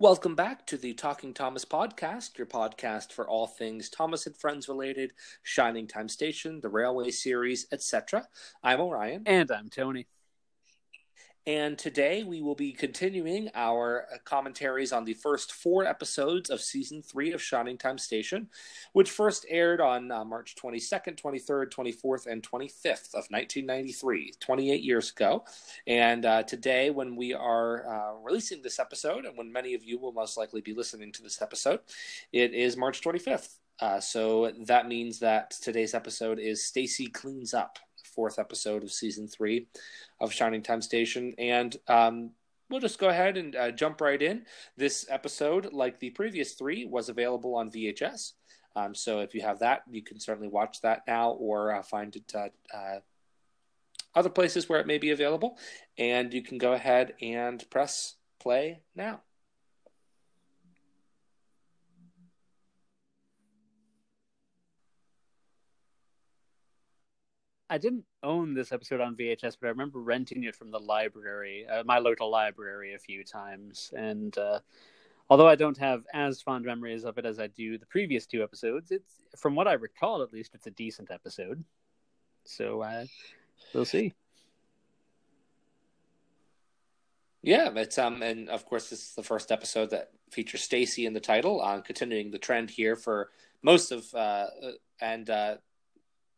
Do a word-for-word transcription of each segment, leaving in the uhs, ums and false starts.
Welcome back to the Talking Thomas podcast, your podcast for all things Thomas and Friends related, Shining Time Station, the Railway Series, et cetera. I'm Orion. And I'm Tony. And today we will be continuing our commentaries on the first four episodes of Season three of Shining Time Station, which first aired on uh, March twenty-second, twenty-third, twenty-fourth, and twenty-fifth of nineteen ninety-three, twenty-eight years ago. And uh, today, when we are uh, releasing this episode, and when many of you will most likely be listening to this episode, it is March twenty-fifth. Uh, so that means that today's episode is Stacy Cleans Up, fourth episode of season three of Shining Time Station. And um, we'll just go ahead and uh, jump right in. This episode, like the previous three, was available on V H S. Um, so if you have that, you can certainly watch that now or uh, find it at uh, other places where it may be available. And you can go ahead and press play now. I didn't own this episode on V H S, but I remember renting it from the library, uh, my local library, a few times. And uh, although I don't have as fond memories of it as I do the previous two episodes, it's, from what I recall, at least, it's a decent episode. So uh, we'll see. Yeah, it's um, and of course, this is the first episode that features Stacy in the title, uh, continuing the trend here for most of uh, and. Uh,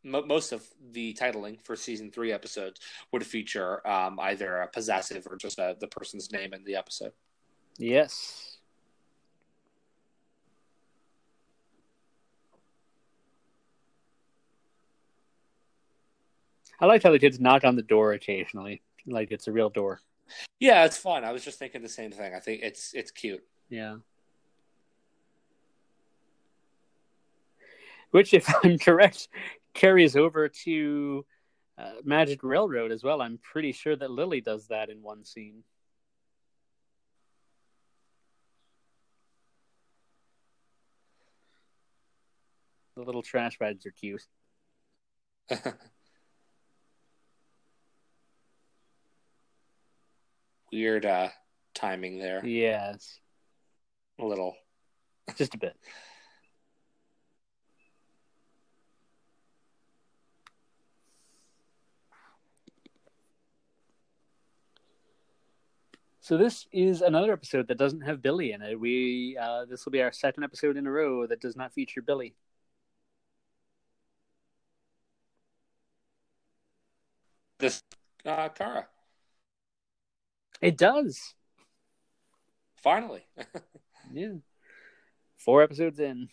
Most of the titling for season three episodes would feature um, either a possessive or just a, the person's name in the episode. Yes. I like how the kids knock on the door occasionally, like it's a real door. Yeah, it's fun. I was just thinking the same thing. I think it's it's cute. Yeah. Which, if I'm correct, carries over to uh, Magic Railroad as well. I'm pretty sure that Lily does that in one scene. The little trash bags are cute. Weird uh, timing there. Yes. A little. Just a bit. So this is another episode that doesn't have Billy in it. We uh, this will be our second episode in a row that does not feature Billy. This uh, Kara. It does. Finally. Yeah. Four episodes in.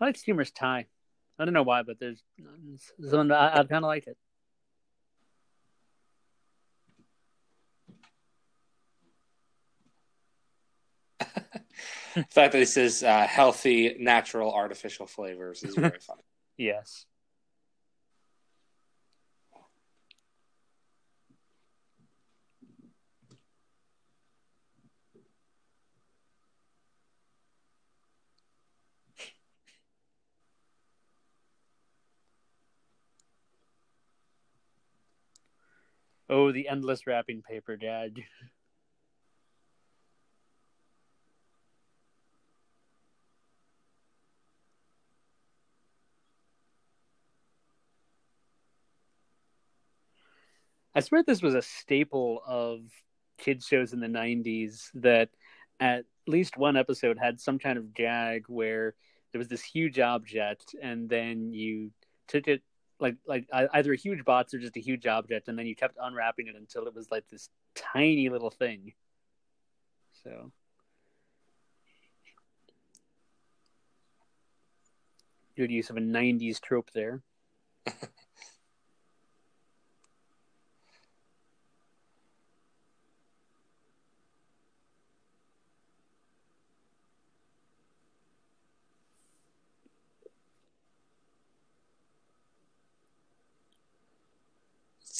I like Schemer's tie. I don't know why, but there's something I, I kind of like it. The fact that it says uh, healthy, natural, artificial flavors is very funny. Yes. Oh, the endless wrapping paper, Dad. I swear this was a staple of kids' shows in the nineties, that at least one episode had some kind of gag where there was this huge object, and then you took it, Like like either a huge box or just a huge object, and then you kept unwrapping it until it was like this tiny little thing. So, good use of a nineties trope there.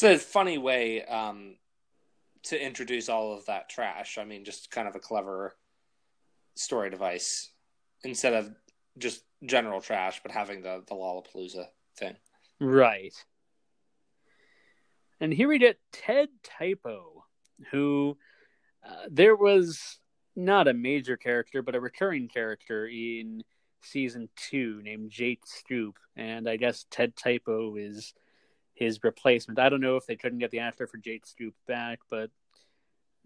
It's a funny way um, to introduce all of that trash. I mean, just kind of a clever story device instead of just general trash, but having the, the Lollapalooza thing. Right. And here we get Ted Typo, who uh, there was not a major character, but a recurring character in season two named Jake Scoop. And I guess Ted Typo is his replacement. I don't know if they couldn't get the actor for Jake Scoop back, but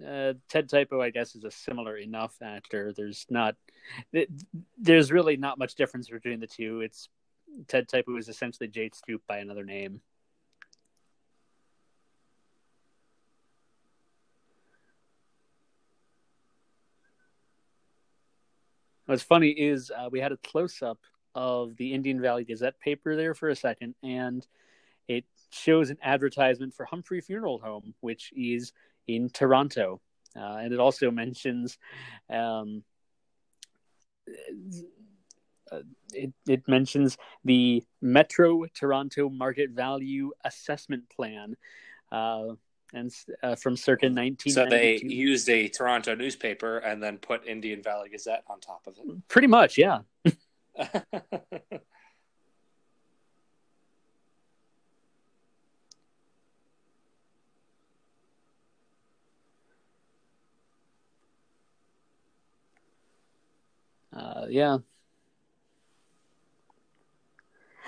uh, Ted Typo, I guess, is a similar enough actor. There's not, there's really not much difference between the two. It's Ted Typo is essentially Jake Scoop by another name. What's funny is uh, we had a close-up of the Indian Valley Gazette paper there for a second, and it shows an advertisement for Humphrey Funeral Home, which is in Toronto. Uh, and it also mentions um, it, it mentions the Metro Toronto Market Value Assessment Plan uh, and uh, from circa nineteen ninety-two. So they used a Toronto newspaper and then put Indian Valley Gazette on top of it. Pretty much, yeah. Uh, yeah.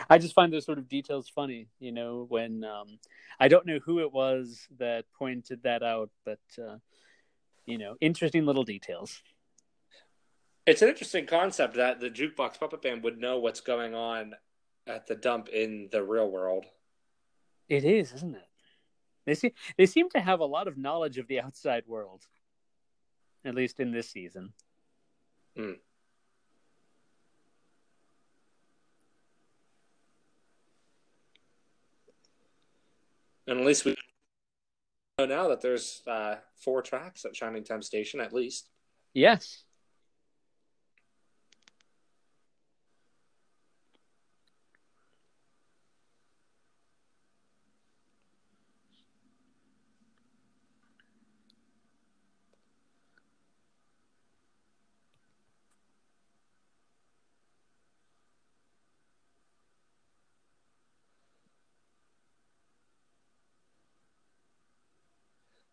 I just find those sort of details funny, you know, when um, I don't know who it was that pointed that out, but, uh, you know, interesting little details. It's an interesting concept that the Jukebox Puppet Band would know what's going on at the dump in the real world. It is, isn't it? They see, they seem to have a lot of knowledge of the outside world, at least in this season. Hmm. And at least we know now that there's uh, four tracks at Shining Time Station, at least. Yes.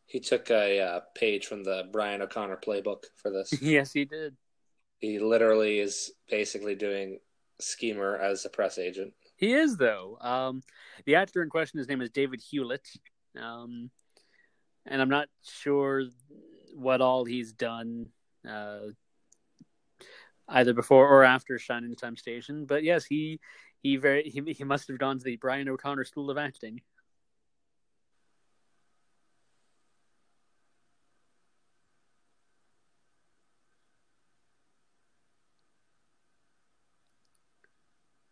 He took a uh, page from the Brian O'Connor playbook for this. Yes, he did. He literally is basically doing Schemer as a press agent. He is, though. Um, the actor in question, his name is David Hewlett. Um, and I'm not sure what all he's done uh, either before or after Shining Time Station. But yes, he he very he, he must have gone to the Brian O'Connor School of Acting.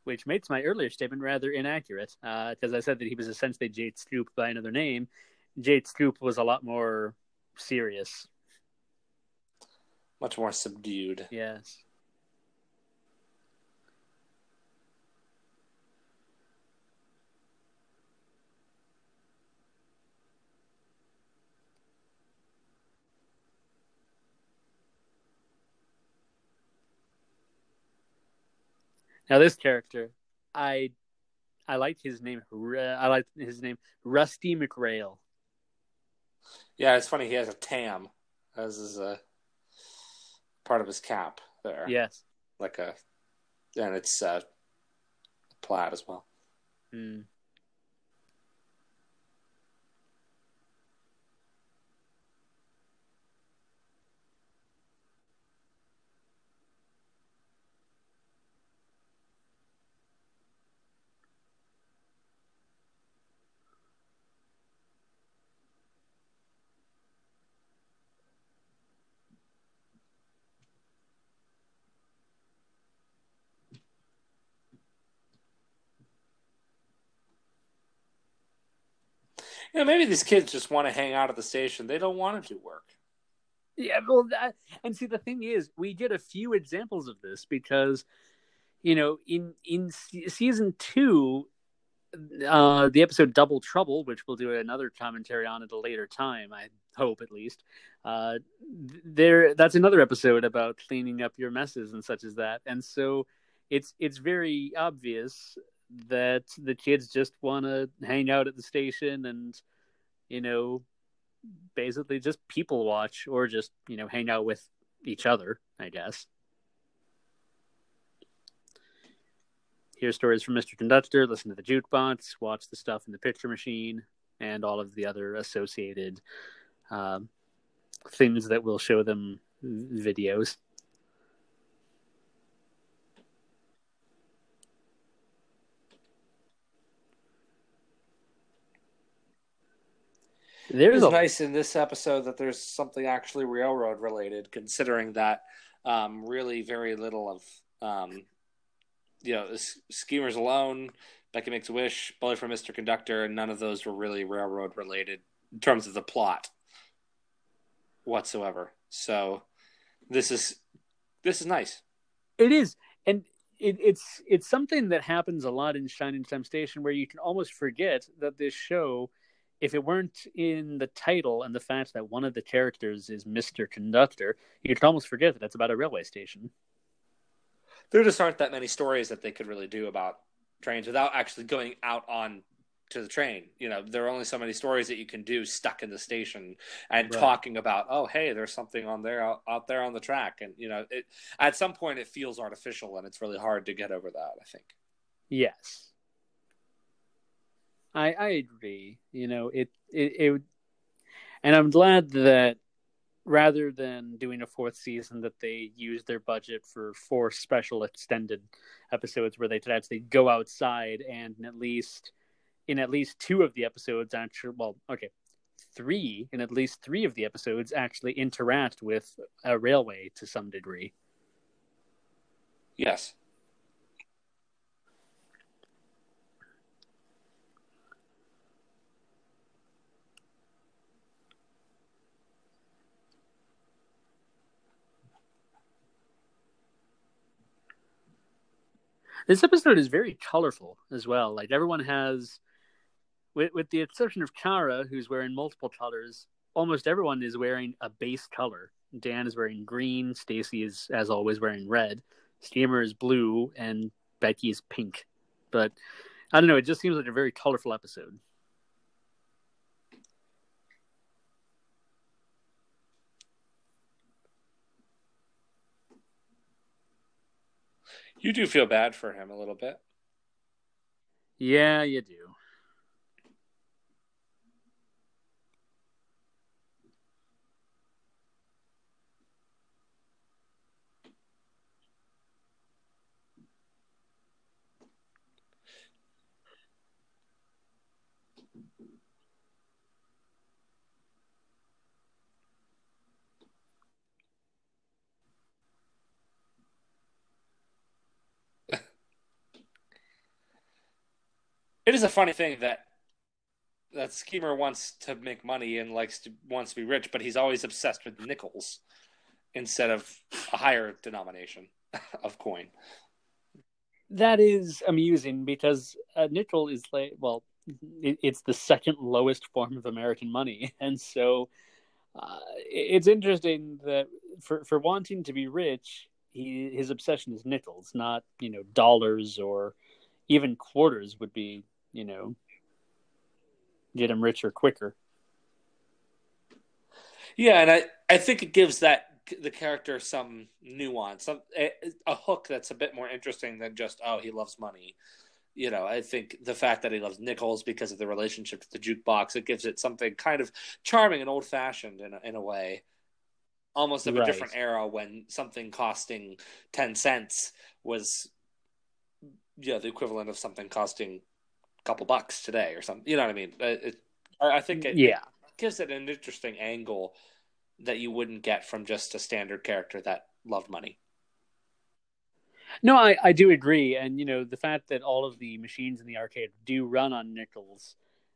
Which makes my earlier statement rather inaccurate, because uh, I said that he was essentially Jake Scoop by another name. Jake Scoop was a lot more serious. Much more subdued. Yes. Now this character, I, I like his name. I like his name, Rusty McRail. Yeah, it's funny. He has a tam as is a part of his cap there. Yes, like a, and it's uh, plaid as well. Mm. You know, maybe these kids just want to hang out at the station. They don't want to do work. Yeah, well, that, and see, the thing is, we get a few examples of this because, you know, in in season two, uh, the episode Double Trouble, which we'll do another commentary on at a later time, I hope at least. Uh, there, that's another episode about cleaning up your messes and such as that. And so it's it's very obvious that the kids just want to hang out at the station and, you know, basically just people watch or just, you know, hang out with each other, I guess. Hear stories from Mister Conductor, listen to the jukebox, watch the stuff in the picture machine, and all of the other associated um, things that will show them videos. There's it's a... nice in this episode that there's something actually railroad related, considering that um, really very little of... Um, you know, Schemers Alone, Becky Makes a Wish, Bully for Mister Conductor, and none of those were really railroad related in terms of the plot whatsoever. So this is this is nice. It is, and it, it's it's something that happens a lot in Shining Time Station, where you can almost forget that this show, if it weren't in the title and the fact that one of the characters is Mister Conductor, you could almost forget that it's about a railway station. There just aren't that many stories that they could really do about trains without actually going out on to the train. You know, there are only so many stories that you can do stuck in the station and right. talking about, oh, hey, there's something on there out, out there on the track. And, you know, it, at some point it feels artificial and it's really hard to get over that, I think. Yes. I I agree. You know, it, it, it and I'm glad that rather than doing a fourth season, that they used their budget for four special extended episodes where they could actually go outside and in at least in at least two of the episodes, actually, well, okay, three in at least three of the episodes actually interact with a railway to some degree. Yes. This episode is very colorful as well. Like, everyone has, with, with the exception of Kara, who's wearing multiple colors, almost everyone is wearing a base color. Dan is wearing green. Stacy is, as always, wearing red. Schemer is blue, and Becky is pink. But I don't know. It just seems like a very colorful episode. You do feel bad for him a little bit. Yeah, you do. It is a funny thing that that Schemer wants to make money and likes to wants to be rich, but he's always obsessed with nickels instead of a higher denomination of coin. That is amusing because a nickel is like, well, it, it's the second lowest form of American money, and so uh, it's interesting that for for wanting to be rich, he, his obsession is nickels, not you know dollars or even quarters would be. You know, get him richer quicker. Yeah, and I, I think it gives that the character some nuance, some a, a hook that's a bit more interesting than just, oh, he loves money. You know, I think the fact that he loves nickels because of the relationship to the jukebox, it gives it something kind of charming and old-fashioned in a, in a way. Almost of right. a different era when something costing ten cents was, you know, the equivalent of something costing couple bucks today or something, you know what I mean? It, I think it yeah. gives it an interesting angle that you wouldn't get from just a standard character that loved money. No, I, I do agree. And, you know, the fact that all of the machines in the arcade do run on nickels.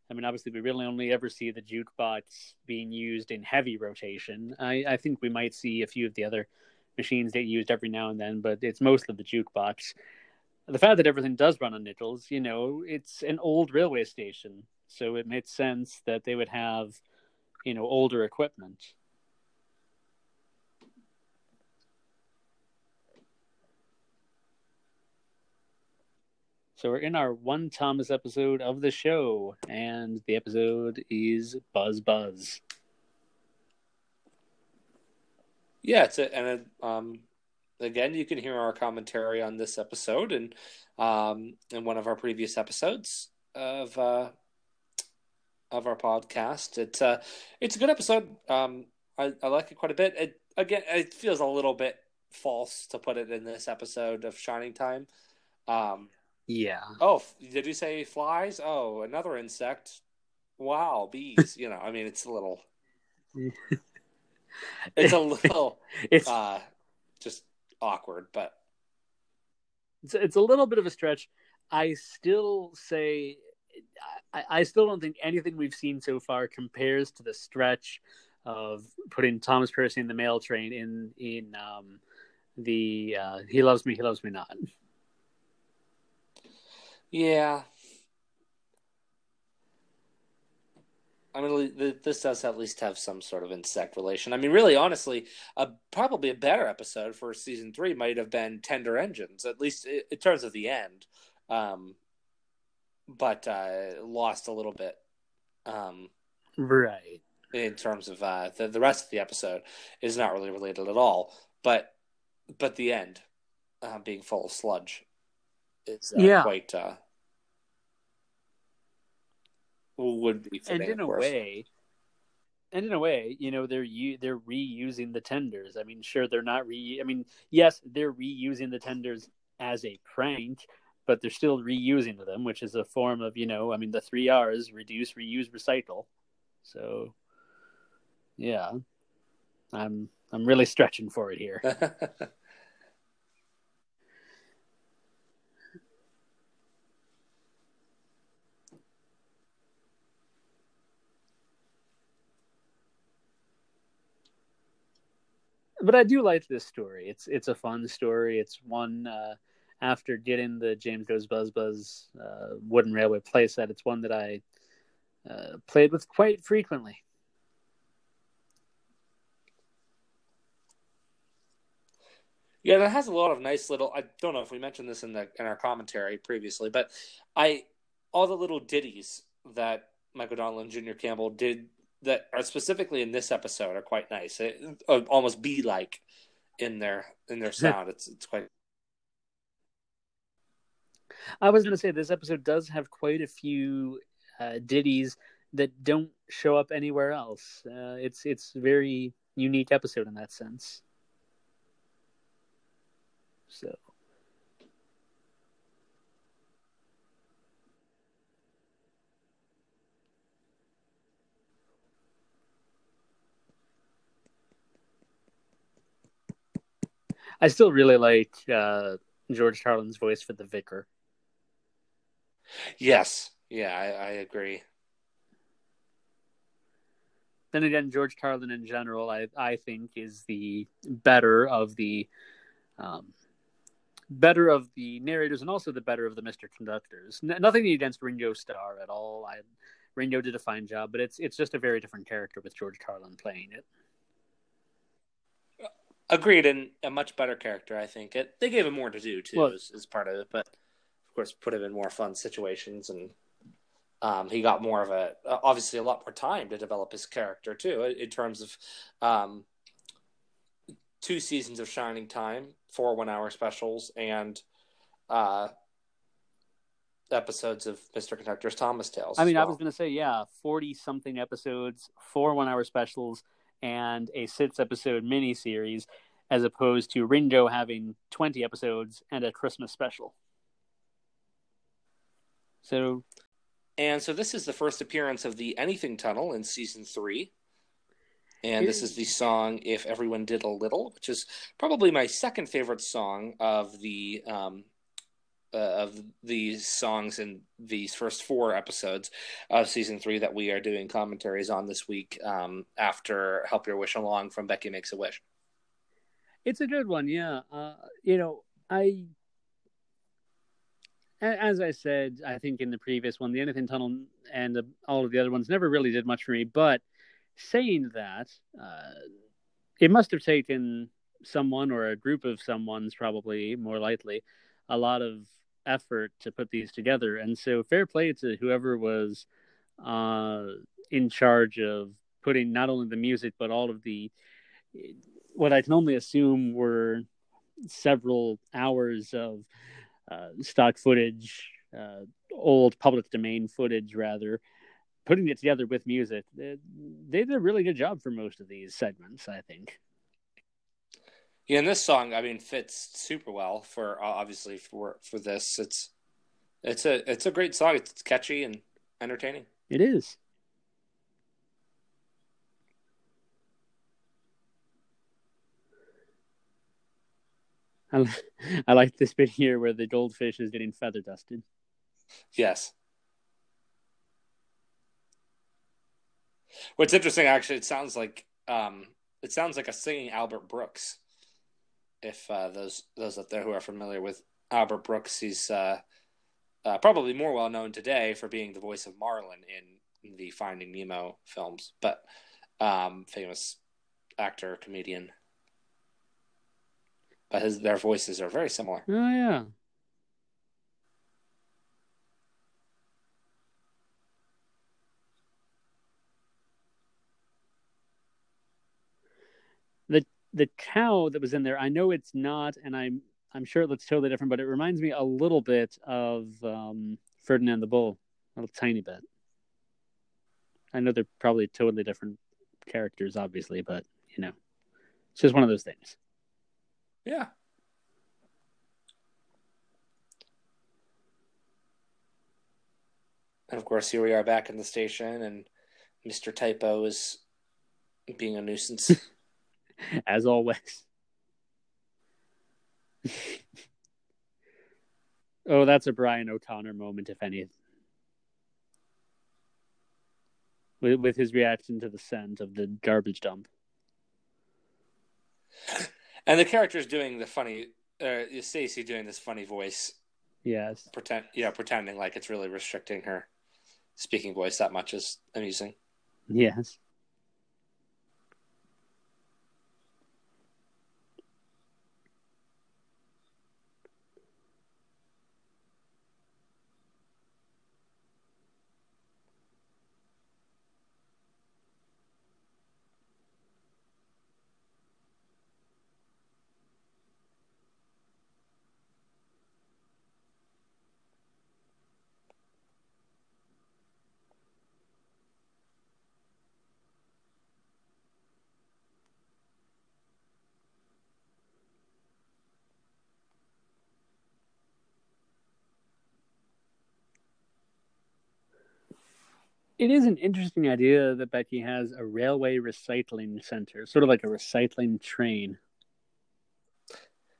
I mean, obviously we really only ever see the jukebox being used in heavy rotation. I, I think we might see a few of the other machines that used every now and then, but it's mostly the jukebox. the fact that everything does run on nickels, you know, it's an old railway station, so it made sense that they would have, you know, older equipment. So we're in our one Thomas episode of the show, and the episode is Buzz Buzz. Yeah, it's a, and a, um, again, you can hear our commentary on this episode and um, in one of our previous episodes of uh, of our podcast. It's uh, it's a good episode. Um, I, I like it quite a bit. It, again, it feels a little bit false to put it in this episode of Shining Time. Um, yeah. Oh, did you say flies? Oh, another insect. Wow, bees. You know, I mean, it's a little. It's a little it's, uh, just awkward, but it's, it's a little bit of a stretch. I still say I, I still don't think anything we've seen so far compares to the stretch of putting Thomas Percy in the mail train in in um, the uh, He Loves Me, He Loves Me Not. Yeah. I mean, this does at least have some sort of insect relation. I mean, really, honestly, a, probably a better episode for season three might have been Tender Engines, at least in terms of the end. Um, but uh, lost a little bit. Um, right. In terms of uh, the, the rest of the episode is not really related at all. But but the end, uh, being full of sludge, is uh, yeah. quite... Uh, would be and in a way, and in a way, you know, they're u- they're reusing the tenders. I mean, sure, they're not re. I mean, yes, they're reusing the tenders as a prank, but they're still reusing them, which is a form of, you know, I mean, the three R's: reduce, reuse, recycle. So, yeah, I'm I'm really stretching for it here. But I do like this story. It's it's a fun story. It's one uh, after getting the James Goes Buzz Buzz uh, wooden railway playset. It's one that I uh, played with quite frequently. Yeah, that has a lot of nice little. I don't know if we mentioned this in the in our commentary previously, but I all the little ditties that Michael Donnelly and Junior Campbell did that are specifically in this episode are quite nice. It, almost bee-like in their in their sound. It's it's quite. I was going to say this episode does have quite a few uh, ditties that don't show up anywhere else. Uh, it's it's a very unique episode in that sense. So. I still really like uh, George Carlin's voice for the vicar. Yes. Yeah, I, I agree. Then again, George Carlin in general, I, I think, is the better of the um, better of the narrators and also the better of the Mister Conductors. N- nothing against Ringo Starr at all. I, Ringo did a fine job, but it's it's just a very different character with George Carlin playing it. Agreed, and a much better character, I think. It, they gave him more to do, too, well, as, as part of it. But, of course, put him in more fun situations, and um, he got more of a... Obviously, a lot more time to develop his character, too, in terms of um, two seasons of Shining Time, four one-hour specials, and uh, episodes of Mister Conductor's Thomas Tales. I mean, well. I was going to say, yeah, forty-something episodes, four one-hour specials, and a six-episode miniseries, as opposed to Ringo having twenty episodes and a Christmas special. So, and so this is the first appearance of the Anything Tunnel in season three, and this is the song "If Everyone Did a Little," which is probably my second favorite song of the um, uh, of the songs in these first four episodes of season three that we are doing commentaries on this week, um, after Help Your Wish Along from Becky Makes a Wish. It's a good one. Yeah. Uh, you know, I, as I said, I think in the previous one, the Anything Tunnel and the, all of the other ones never really did much for me. But saying that, uh, it must have taken someone or a group of someone's, probably more likely, a lot of effort to put these together. And so fair play to whoever was uh, in charge of putting not only the music, but all of the, what I can only assume were several hours of uh, stock footage, uh, old public domain footage, rather, putting it together with music. They, they did a really good job for most of these segments, I think. Yeah, and this song, I mean, fits super well for uh, obviously for for this. It's it's a it's a great song. It's, it's catchy and entertaining. It is. I, I like this bit here where the goldfish is getting feather dusted. Yes. What's interesting, actually, it sounds like um, it sounds like a singing Albert Brooks. If uh, those those up there who are familiar with Albert Brooks, he's uh, uh, probably more well known today for being the voice of Marlin in, in the Finding Nemo films, but um, famous actor, comedian. But his their voices are very similar. Oh yeah. The the cow that was in there, I know it's not, and I'm I'm sure it looks totally different, but it reminds me a little bit of um, Ferdinand the Bull, a little tiny bit. I know they're probably totally different characters, obviously, but you know, it's just one of those things. Yeah. And of course, here we are back in the station, and Mister Typo is being a nuisance. As always. Oh, that's a Brian O'Connor moment, if any. With, with his reaction to the scent of the garbage dump. And the character's doing the funny, uh, Stacy doing this funny voice. Yes. Pretend, yeah, pretending like it's really restricting her speaking voice that much is amusing. Yes. It is an interesting idea that Becky has a railway recycling center, sort of like a recycling train.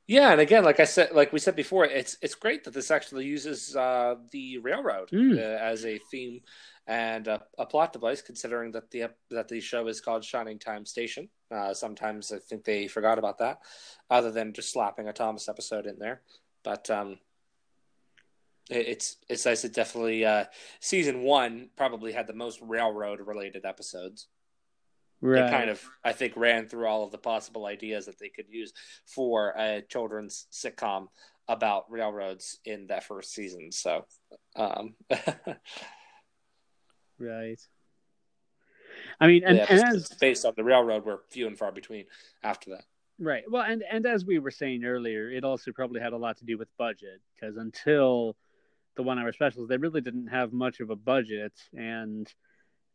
Yeah, and again, like I said, like we said before, it's it's great that this actually uses uh, the railroad mm. uh, as a theme and a, a plot device. Considering that the that the show is called Shining Time Station, uh, sometimes I think they forgot about that, other than just slapping a Thomas episode in there. But um, It's it's nice. It definitely uh, season one probably had the most railroad related episodes. Right. It kind of, I think, ran through all of the possible ideas that they could use for a children's sitcom about railroads in that first season. So, um, right. I mean, and, yeah, and as based on the railroad, we're few and far between after that. Right. Well, and and as we were saying earlier, it also probably had a lot to do with budget, because until the one-hour specials, they really didn't have much of a budget, and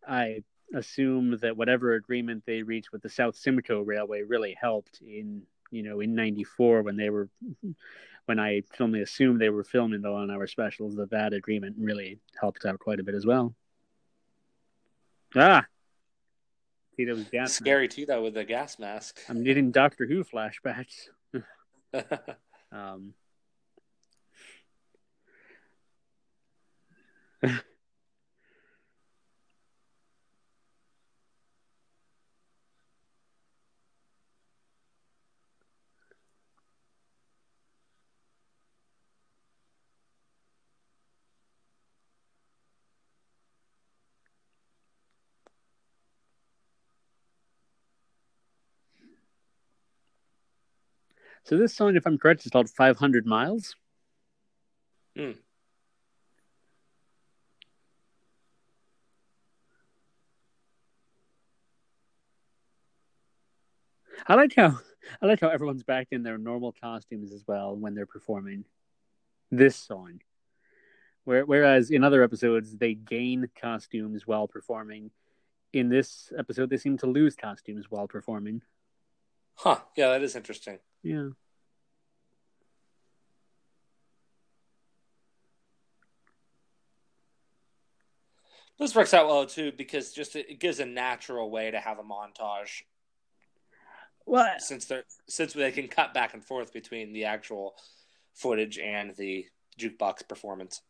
I assume that whatever agreement they reached with the South Simcoe Railway really helped in, you know, in ninety-four when they were, when I only assume they were filming the one-hour specials, that that agreement really helped out quite a bit as well. Ah! Tito's gas Scary mask. Tito with the gas mask. I'm getting Doctor Who flashbacks. um... So this song, if I'm correct, is called five hundred miles. Hmm. I like how I like how everyone's back in their normal costumes as well when they're performing this song. Where, whereas in other episodes, they gain costumes while performing. In this episode, they seem to lose costumes while performing. Huh. Yeah, that is interesting. Yeah. This works out well, too, because just it gives a natural way to have a montage. Well, since they since they can cut back and forth between the actual footage and the jukebox performance.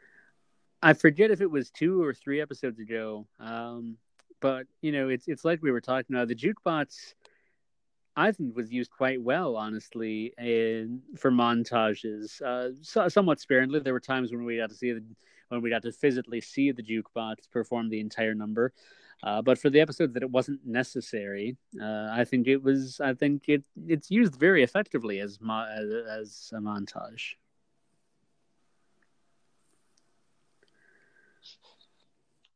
I forget if it was two or three episodes ago, um, but you know, it's it's like we were talking about the jukebox. I think was used quite well, honestly, in for montages. Uh, so, somewhat sparingly, there were times when we got to see the, when we got to physically see the jukebox perform the entire number. Uh, but for the episode that it wasn't necessary, uh, I think it was. I think it it's used very effectively as mo- as a montage.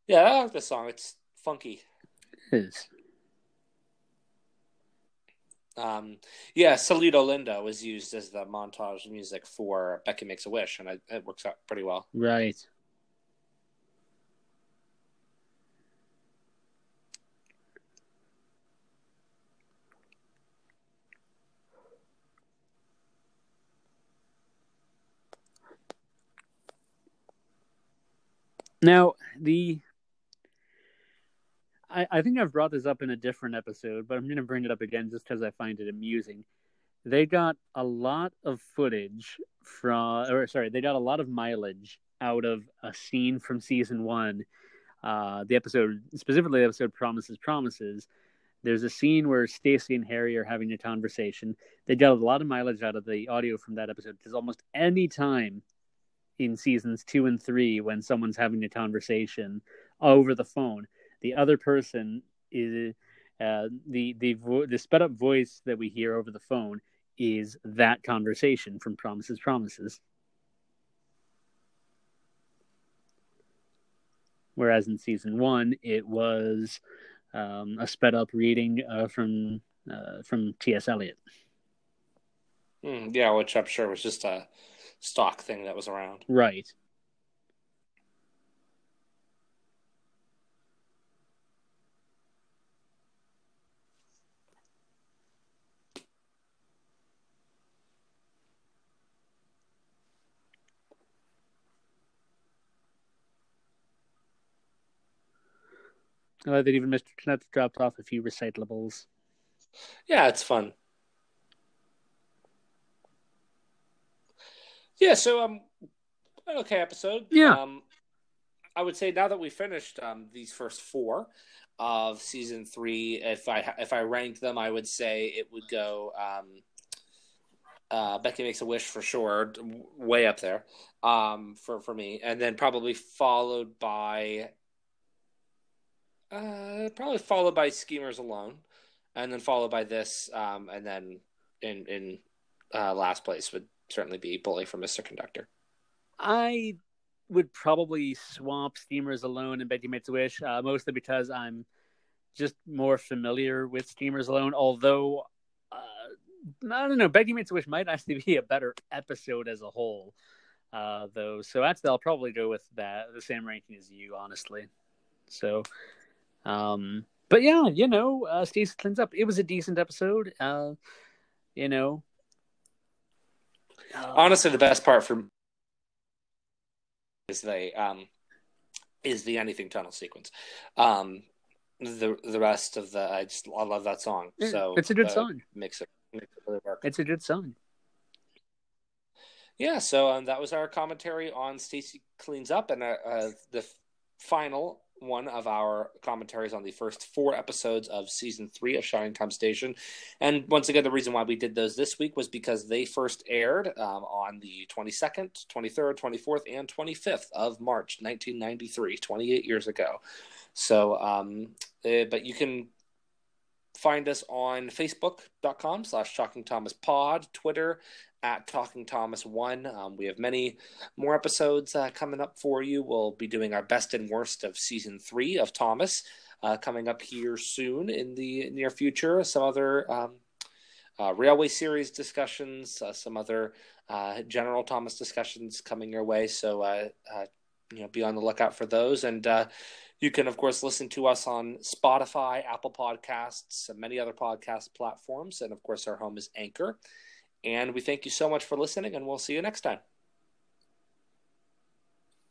Yeah, I like this song. It's funky. It is. Um, yeah, Salido Linda was used as the montage music for Becky Makes a Wish, and it, it works out pretty well. Right. Now, the I, I think I've brought this up in a different episode, but I'm going to bring it up again just because I find it amusing. They got a lot of footage from, or sorry, they got a lot of mileage out of a scene from season one. Uh, the episode, specifically the episode Promises, Promises. There's a scene where Stacy and Harry are having a conversation. They got a lot of mileage out of the audio from that episode because almost any time in seasons two and three, when someone's having a conversation over the phone, the other person is uh, the the vo- the sped up voice that we hear over the phone is that conversation from Promises, Promises. Whereas in season one, it was um, a sped up reading uh, from uh, from T S Eliot. Mm, yeah, which I'm sure was just a stock thing that was around. Right. I like that even Mister Conductor dropped off a few recitables. Yeah, it's fun. Yeah, so um, an okay episode. Yeah, um, I would say now that we finished um these first four of season three, if I if I ranked them, I would say it would go um, uh, Becky Makes a Wish for sure, way up there, um for for me, and then probably followed by, uh probably followed by Schemers Alone, and then followed by this, um and then in in uh, last place would certainly be Bully for Mister Conductor. I would probably swamp Schemers Alone and Becky Makes a Wish, uh, mostly because I'm just more familiar with Schemers Alone, although uh, I don't know, Becky Makes a Wish might actually be a better episode as a whole, uh, though. So actually, I'll probably go with that, the same ranking as you, honestly. So, um, but yeah, you know, uh, Stacy Cleans Up. It was a decent episode, uh, you know. Honestly, the best part for me is the um, is the Anything Tunnel sequence. Um, the the rest of the I just I love that song. Yeah, so it's a good uh, song. Makes it makes it really work. It's a good song. Yeah. So um, that was our commentary on Stacy Cleans Up, and uh, uh, the final one of our commentaries on the first four episodes of season three of Shining Time Station. And once again, the reason why we did those this week was because they first aired um, on the twenty-second, twenty-third, twenty-fourth, and twenty-fifth of March, nineteen ninety-three, twenty-eight years ago. So, um, uh, but you can Find us on facebook.com slash Talking Thomas Pod, Twitter at Talking Thomas One. Um, we have many more episodes uh, coming up for you. We'll be doing our best and worst of season three of Thomas uh, coming up here soon in the near future. Some other um, uh, Railway Series discussions, uh, some other uh, general Thomas discussions coming your way. So, uh, uh, you know, be on the lookout for those. And, uh, you can, of course, listen to us on Spotify, Apple Podcasts, and many other podcast platforms. And, of course, our home is Anchor. And we thank you so much for listening, and we'll see you next time.